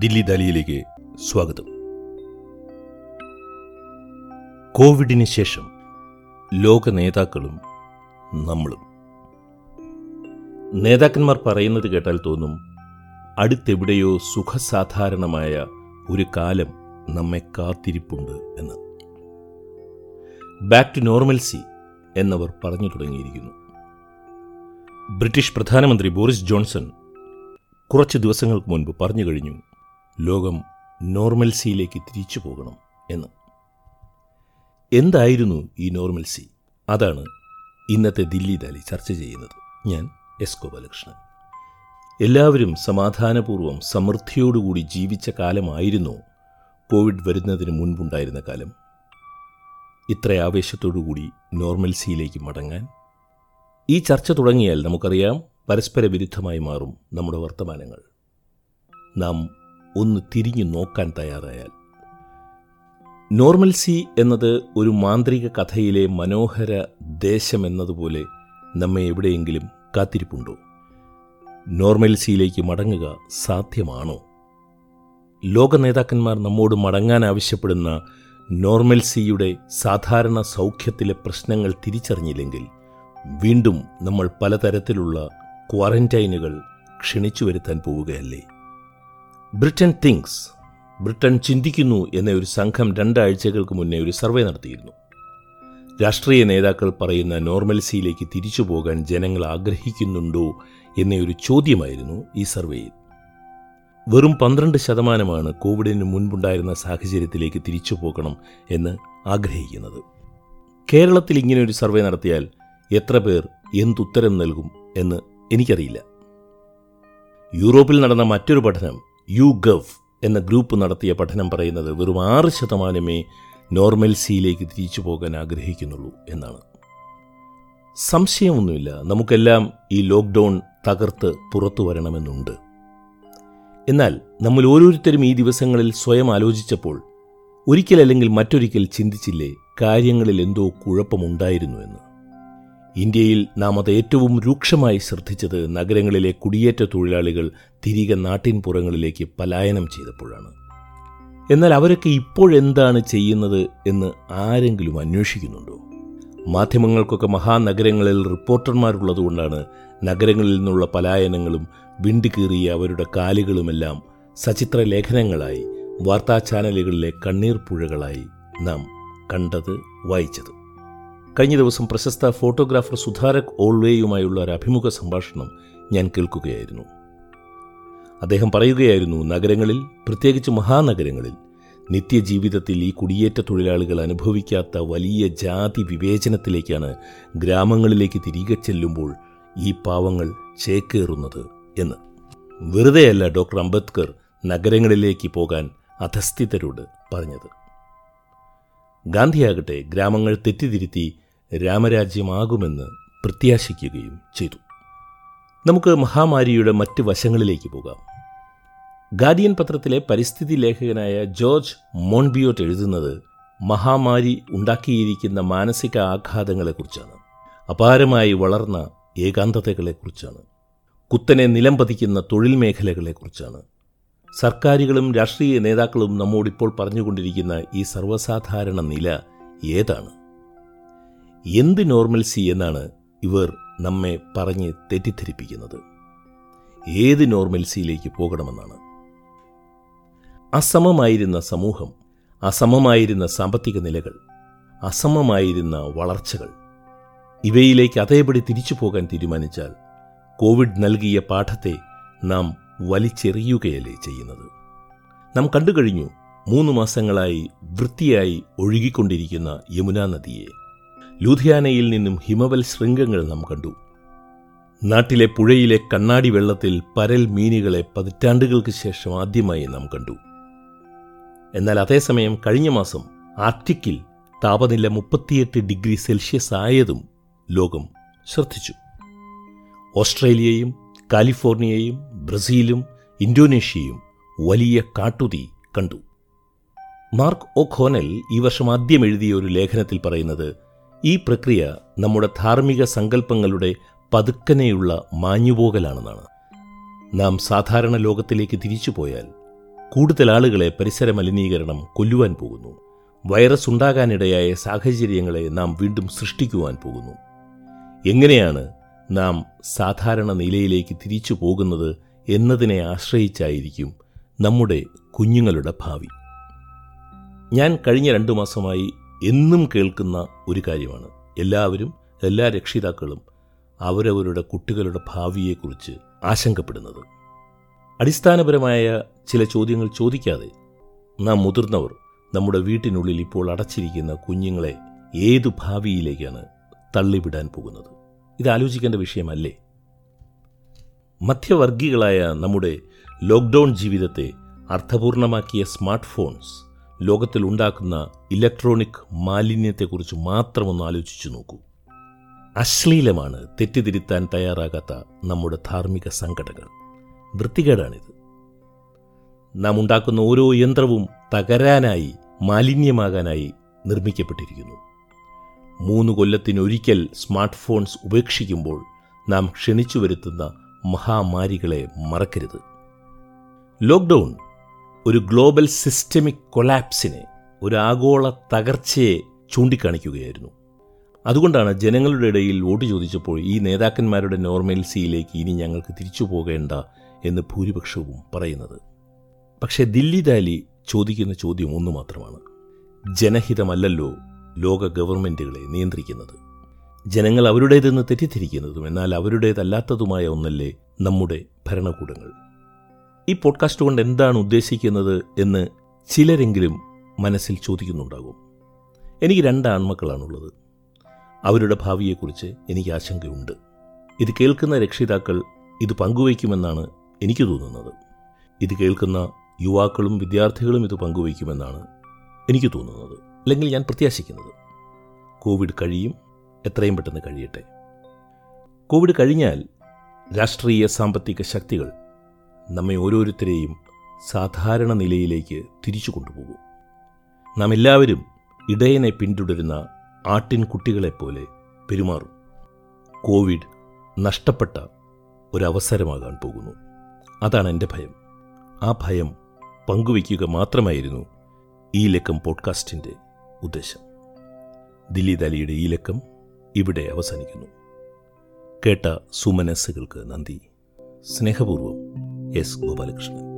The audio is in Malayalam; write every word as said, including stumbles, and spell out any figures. ദില്ലി ദാലിയിലേക്ക് സ്വാഗതം. കോവിഡിന് ശേഷം ലോക നേതാക്കളും നമ്മളും. നേതാക്കന്മാർ പറയുന്നത് കേട്ടാൽ തോന്നും അടുത്തെവിടെയോ സുഖസാധാരണമായ ഒരു കാലം നമ്മെ കാത്തിരിപ്പുണ്ട് എന്ന്. ബാക്ക് ടു നോർമൽസി എന്നവർ പറഞ്ഞു തുടങ്ങിയിരിക്കുന്നു. ബ്രിട്ടീഷ് പ്രധാനമന്ത്രി ബോറിസ് ജോൺസൺ കുറച്ച് ദിവസങ്ങൾക്ക് മുൻപ് പറഞ്ഞു കഴിഞ്ഞു ലോകം നോർമൽസിയിലേക്ക് തിരിച്ചു പോകണം എന്ന്. എന്തായിരുന്നു ഈ നോർമൽസി? അതാണ് ഇന്നത്തെ ദില്ലി ദാലി ചർച്ച ചെയ്യുന്നത്. ഞാൻ എസ് ഗോപാലകൃഷ്ണൻ. എല്ലാവരും സമാധാനപൂർവ്വം സമൃദ്ധിയോടുകൂടി ജീവിച്ച കാലമായിരുന്നു കോവിഡ് വരുന്നതിന് മുൻപുണ്ടായിരുന്ന കാലം. ഇത്ര ആവേശത്തോടുകൂടി നോർമൽസിയിലേക്ക് മടങ്ങാൻ ഈ ചർച്ച തുടങ്ങിയാൽ നമുക്കറിയാം പരസ്പര വിരുദ്ധമായി മാറും നമ്മുടെ വർത്തമാനങ്ങൾ. നാം ഒന്ന് തിരിഞ്ഞു നോക്കാൻ തയ്യാറായാൽ. നോർമൽസി എന്നത് ഒരു മാന്ത്രിക കഥയിലെ മനോഹര ദേശം എന്നതുപോലെ നമ്മെ എവിടെയെങ്കിലും കാത്തിരിപ്പുണ്ടോ? നോർമൽസിയിലേക്ക് മടങ്ങുക സാധ്യമാണോ? ലോക നേതാക്കന്മാർ നമ്മോട് മടങ്ങാൻ ആവശ്യപ്പെടുന്ന നോർമൽസിയുടെ സാധാരണ സൗഖ്യത്തിലെ പ്രശ്നങ്ങൾ തിരിച്ചറിഞ്ഞില്ലെങ്കിൽ വീണ്ടും നമ്മൾ പലതരത്തിലുള്ള ക്വാറന്റൈനുകൾ ക്ഷണിച്ചു വരുത്താൻ പോവുകയല്ലേ? ബ്രിട്ടൻ തിങ്ക്സ്, ബ്രിട്ടൻ ചിന്തിക്കുന്നു എന്ന ഒരു സംഘം രണ്ടാഴ്ചകൾക്ക് മുന്നേ ഒരു സർവേ നടത്തിയിരുന്നു. രാഷ്ട്രീയ നേതാക്കൾ പറയുന്ന നോർമൽസിയിലേക്ക് തിരിച്ചു പോകാൻ ജനങ്ങൾ ആഗ്രഹിക്കുന്നുണ്ടോ എന്നൊരു ചോദ്യമായിരുന്നു ഈ സർവേയിൽ. വെറും പന്ത്രണ്ട് ശതമാനമാണ് കോവിഡിന് മുൻപുണ്ടായിരുന്ന സാഹചര്യത്തിലേക്ക് തിരിച്ചു പോകണം എന്ന് ആഗ്രഹിക്കുന്നത്. കേരളത്തിൽ ഇങ്ങനെയൊരു സർവേ നടത്തിയാൽ എത്ര പേർ എന്തുത്തരം നൽകും എന്ന് എനിക്കറിയില്ല. യൂറോപ്പിൽ നടന്ന മറ്റൊരു പഠനം, യു ഗവ് എന്ന ഗ്രൂപ്പ് നടത്തിയ പഠനം പറയുന്നത് വെറും ആറ് ശതമാനമേ നോർമൽസിയിലേക്ക് തിരിച്ചു പോകാൻ ആഗ്രഹിക്കുന്നുള്ളൂ എന്നാണ്. സംശയമൊന്നുമില്ല, നമുക്കെല്ലാം ഈ ലോക്ക്ഡൗൺ തകർത്ത് പുറത്തു വരണമെന്നുണ്ട്. എന്നാൽ നമ്മൾ ഓരോരുത്തരും ഈ ദിവസങ്ങളിൽ സ്വയം ആലോചിച്ചപ്പോൾ ഒരിക്കലല്ലെങ്കിൽ മറ്റൊരിക്കൽ ചിന്തിച്ചില്ലേ കാര്യങ്ങളിൽ എന്തോ കുഴപ്പമുണ്ടായിരുന്നു എന്ന്? ഇന്ത്യയിൽ നാം അത് ഏറ്റവും രൂക്ഷമായി ശ്രദ്ധിച്ചത് നഗരങ്ങളിലെ കുടിയേറ്റ തൊഴിലാളികൾ തിരികെ നാട്ടിൻപുറങ്ങളിലേക്ക് പലായനം ചെയ്തപ്പോഴാണ്. എന്നാൽ അവരൊക്കെ ഇപ്പോഴെന്താണ് ചെയ്യുന്നത് എന്ന് ആരെങ്കിലും അന്വേഷിക്കുന്നുണ്ടോ? മാധ്യമങ്ങൾക്കൊക്കെ മഹാനഗരങ്ങളിൽ റിപ്പോർട്ടർമാരുള്ളതുകൊണ്ടാണ് നഗരങ്ങളിൽ നിന്നുള്ള പലായനങ്ങളും വിണ്ടുകീറിയ അവരുടെ കാലുകളുമെല്ലാം സചിത്ര ലേഖനങ്ങളായി വാർത്താ ചാനലുകളിലെ കണ്ണീർ പുഴകളായി നാം കണ്ടത്, വായിച്ചത്. കഴിഞ്ഞ ദിവസം പ്രശസ്ത ഫോട്ടോഗ്രാഫർ സുധാരക് ഓൾവേയുമായുള്ള ഒരു അഭിമുഖ സംഭാഷണം ഞാൻ കേൾക്കുകയായിരുന്നു. അദ്ദേഹം പറയുകയായിരുന്നു, നഗരങ്ങളിൽ, പ്രത്യേകിച്ച് മഹാനഗരങ്ങളിൽ നിത്യജീവിതത്തിൽ ഈ കുടിയേറ്റ തൊഴിലാളികൾ അനുഭവിക്കാത്ത വലിയ ജാതി വിവേചനത്തിലേക്കാണ് ഗ്രാമങ്ങളിലേക്ക് തിരികെ ചെല്ലുമ്പോൾ ഈ പാവങ്ങൾ ചേക്കേറുന്നത് എന്ന്. വെറുതെയല്ല ഡോക്ടർ അംബേദ്കർ നഗരങ്ങളിലേക്ക് പോകാൻ അധസ്ഥിതരോട് പറഞ്ഞത്. ഗാന്ധിയാകട്ടെ ഗ്രാമങ്ങൾ തെറ്റിതിരുത്തി രാമരാജ്യമാകുമെന്ന് പ്രത്യാശിക്കുകയും ചെയ്തു. നമുക്ക് മഹാമാരിയുടെ മറ്റ് വശങ്ങളിലേക്ക് പോകാം. ഗാർഡിയൻ പത്രത്തിലെ പരിസ്ഥിതി ലേഖകനായ ജോർജ് മോൺബിയോട്ട് എഴുതുന്നത് മഹാമാരി ഉണ്ടാക്കിയിരിക്കുന്ന മാനസിക ആഘാതങ്ങളെക്കുറിച്ചാണ്, അപാരമായി വളർന്ന ഏകാന്തതകളെക്കുറിച്ചാണ്, കുത്തനെ നിലം പതിക്കുന്ന തൊഴിൽ മേഖലകളെക്കുറിച്ചാണ്. സർക്കാരുകളും രാഷ്ട്രീയ നേതാക്കളും നമ്മോടിപ്പോൾ പറഞ്ഞുകൊണ്ടിരിക്കുന്ന ഈ സർവ്വസാധാരണ നില ഏതാണ്? എന്ത് നോർമൽസി എന്നാണ് ഇവർ നമ്മെ പറഞ്ഞ് തെറ്റിദ്ധരിപ്പിക്കുന്നത്? ഏത് നോർമൽസിയിലേക്ക് പോകണമെന്നാണ്? അസമമായിരുന്ന സമൂഹം, അസമമായിരുന്ന സാമ്പത്തിക നിലകൾ, അസമമായിരുന്ന വളർച്ചകൾ, ഇവയിലേക്ക് അതേപടി തിരിച്ചു പോകാൻ തീരുമാനിച്ചാൽ കോവിഡ് നൽകിയ പാഠത്തെ നാം വലിച്ചെറിയുകയല്ലേ ചെയ്യുന്നത്? നാം കണ്ടുകഴിഞ്ഞു മൂന്ന് മാസങ്ങളായി വൃത്തിയായി ഒഴുകിക്കൊണ്ടിരിക്കുന്ന യമുനാ നദിയെ. ലൂധിയാനയിൽ നിന്നും ഹിമവൽ ശൃംഗങ്ങൾ നാം കണ്ടു. നാട്ടിലെ പുഴയിലെ കണ്ണാടി വെള്ളത്തിൽ പരൽ മീനുകളെ പതിറ്റാണ്ടുകൾക്ക് ശേഷം ആദ്യമായി നാം കണ്ടു. എന്നാൽ അതേസമയം കഴിഞ്ഞ മാസം ആർട്ടിക്കിൽ താപനില മുപ്പത്തിയെട്ട് ഡിഗ്രി സെൽഷ്യസ് ആയതും ലോകം ശ്രദ്ധിച്ചു. ഓസ്ട്രേലിയയും കാലിഫോർണിയയും ബ്രസീലും ഇന്തോനേഷ്യയും വലിയ കാട്ടുതീ കണ്ടു. മാർക്ക് ഒ'കോണൽ ഈ വർഷം ആദ്യം എഴുതിയ ഒരു ലേഖനത്തിൽ പറയുന്നത് ഈ പ്രക്രിയ നമ്മുടെ ധാർമ്മിക സങ്കല്പങ്ങളുടെ പതുക്കനെയുള്ള മാഞ്ഞുപോകലാണെന്നാണ്. നാം സാധാരണ ലോകത്തിലേക്ക് തിരിച്ചുപോയാൽ കൂടുതൽ ആളുകളെ പരിസര മലിനീകരണം കൊല്ലുവാൻ പോകുന്നു. വൈറസ് ഉണ്ടാകാനിടയായ സാഹചര്യങ്ങളെ നാം വീണ്ടും സൃഷ്ടിക്കുവാൻ പോകുന്നു. എങ്ങനെയാണ് നാം സാധാരണ നിലയിലേക്ക് തിരിച്ചു പോകുന്നത് എന്നതിനെ ആശ്രയിച്ചായിരിക്കും നമ്മുടെ കുഞ്ഞുങ്ങളുടെ ഭാവി. ഞാൻ കഴിഞ്ഞ രണ്ടു മാസമായി എന്നും കേൾക്കുന്ന ഒരു കാര്യമാണ്, എല്ലാവരും എല്ലാ രക്ഷിതാക്കളും അവരവരുടെ കുട്ടികളുടെ ഭാവിയെക്കുറിച്ച് ആശങ്കപ്പെടുന്നത്. അടിസ്ഥാനപരമായ ചില ചോദ്യങ്ങൾ ചോദിക്കാതെ നാം മുതിർന്നവർ നമ്മുടെ വീട്ടിനുള്ളിൽ ഇപ്പോൾ അടച്ചിരിക്കുന്ന കുഞ്ഞുങ്ങളെ ഏതു ഭാവിയിലേക്കാണ് തള്ളിവിടാൻ പോകുന്നത്? ഇതാലോചിക്കേണ്ട വിഷയമല്ലേ? മധ്യവർഗികളായ നമ്മുടെ ലോക്ക്ഡൗൺ ജീവിതത്തെ അർത്ഥപൂർണമാക്കിയ സ്മാർട്ട് ഫോൺസ് ലോകത്തിൽ ഉണ്ടാക്കുന്ന ഇലക്ട്രോണിക് മാലിന്യത്തെക്കുറിച്ച് മാത്രം ഒന്ന് ആലോചിച്ചു നോക്കൂ. അശ്ലീലമാണ് തെറ്റിദ്ധരിക്കാൻ തയ്യാറാകാത്ത നമ്മുടെ ധാർമ്മിക സംഘടനകൾ. വൃത്തികേടാണിത്. നാം ഉണ്ടാക്കുന്ന ഓരോ യന്ത്രവും തകരാനായി, മാലിന്യമാകാനായി നിർമ്മിക്കപ്പെട്ടിരിക്കുന്നു. മൂന്ന് കൊല്ലത്തിനൊരിക്കൽ സ്മാർട്ട് ഫോൺസ് ഉപേക്ഷിക്കുമ്പോൾ നാം ക്ഷണിച്ചു വരുത്തുന്ന മഹാമാരികളെ മറക്കരുത്. ലോക്ക്ഡൗൺ ഒരു ഗ്ലോബൽ സിസ്റ്റമിക് കൊളാപ്സിനെ, ഒരു ആഗോള തകർച്ചയെ ചൂണ്ടിക്കാണിക്കുകയായിരുന്നു. അതുകൊണ്ടാണ് ജനങ്ങളുടെ ഇടയിൽ വോട്ട് ചോദിച്ചപ്പോൾ ഈ നേതാക്കന്മാരുടെ നോർമൽസിയിലേക്ക് ഇനി ഞങ്ങൾക്ക് തിരിച്ചു പോകേണ്ട എന്ന് ഭൂരിപക്ഷവും പറയുന്നത്. പക്ഷേ ദില്ലി ദാലി ചോദിക്കുന്ന ചോദ്യം ഒന്നു മാത്രമാണ്, ജനഹിതമല്ലല്ലോ ലോക ഗവൺമെൻറ്റുകളെ നിയന്ത്രിക്കുന്നത്. ജനങ്ങൾ അവരുടേതെന്ന് തെറ്റിദ്ധരിക്കുന്നതും എന്നാൽ അവരുടേതല്ലാത്തതുമായ ഒന്നല്ലേ നമ്മുടെ ഭരണകൂടങ്ങൾ. ഈ പോഡ്കാസ്റ്റ് കൊണ്ട് എന്താണ് ഉദ്ദേശിക്കുന്നത് എന്ന് ചിലരെങ്കിലും മനസ്സിൽ ചോദിക്കുന്നുണ്ടാകും. എനിക്ക് രണ്ട് ആൺമക്കളാണുള്ളത്. അവരുടെ ഭാവിയെക്കുറിച്ച് എനിക്ക് ആശങ്കയുണ്ട്. ഇത് കേൾക്കുന്ന രക്ഷിതാക്കൾ ഇത് പങ്കുവയ്ക്കുമെന്നാണ് എനിക്ക് തോന്നുന്നത്. ഇത് കേൾക്കുന്ന യുവാക്കളും വിദ്യാർത്ഥികളും ഇത് പങ്കുവയ്ക്കുമെന്നാണ് എനിക്ക് തോന്നുന്നത്, അല്ലെങ്കിൽ ഞാൻ പ്രത്യാശിക്കുന്നത്. കോവിഡ് കഴിയും, എത്രയും പെട്ടെന്ന് കഴിയട്ടെ. കോവിഡ് കഴിഞ്ഞാൽ രാഷ്ട്രീയ സാമ്പത്തിക ശക്തികൾ നമ്മെ ഓരോരുത്തരെയും സാധാരണ നിലയിലേക്ക് തിരിച്ചു കൊണ്ടുപോകും. നാം എല്ലാവരും ഇടയനെ പിന്തുടരുന്ന ആട്ടിൻകുട്ടികളെപ്പോലെ പെരുമാറും. കോവിഡ് നഷ്ടപ്പെട്ട ഒരവസരമാകാൻ പോകുന്നു. അതാണ് എൻ്റെ ഭയം. ആ ഭയം പങ്കുവയ്ക്കുക മാത്രമായിരുന്നു ഈ ലക്കം പോഡ്കാസ്റ്റിൻ്റെ ഉദ്ദേശം. ദില്ലി ദാലിയുടെ ഈ ലക്കം ഇവിടെ അവസാനിക്കുന്നു. കേട്ട സുമനസ്സുകൾക്ക് നന്ദി. സ്നേഹപൂർവം, എസ് ഗോപാലകൃഷ്ണൻ.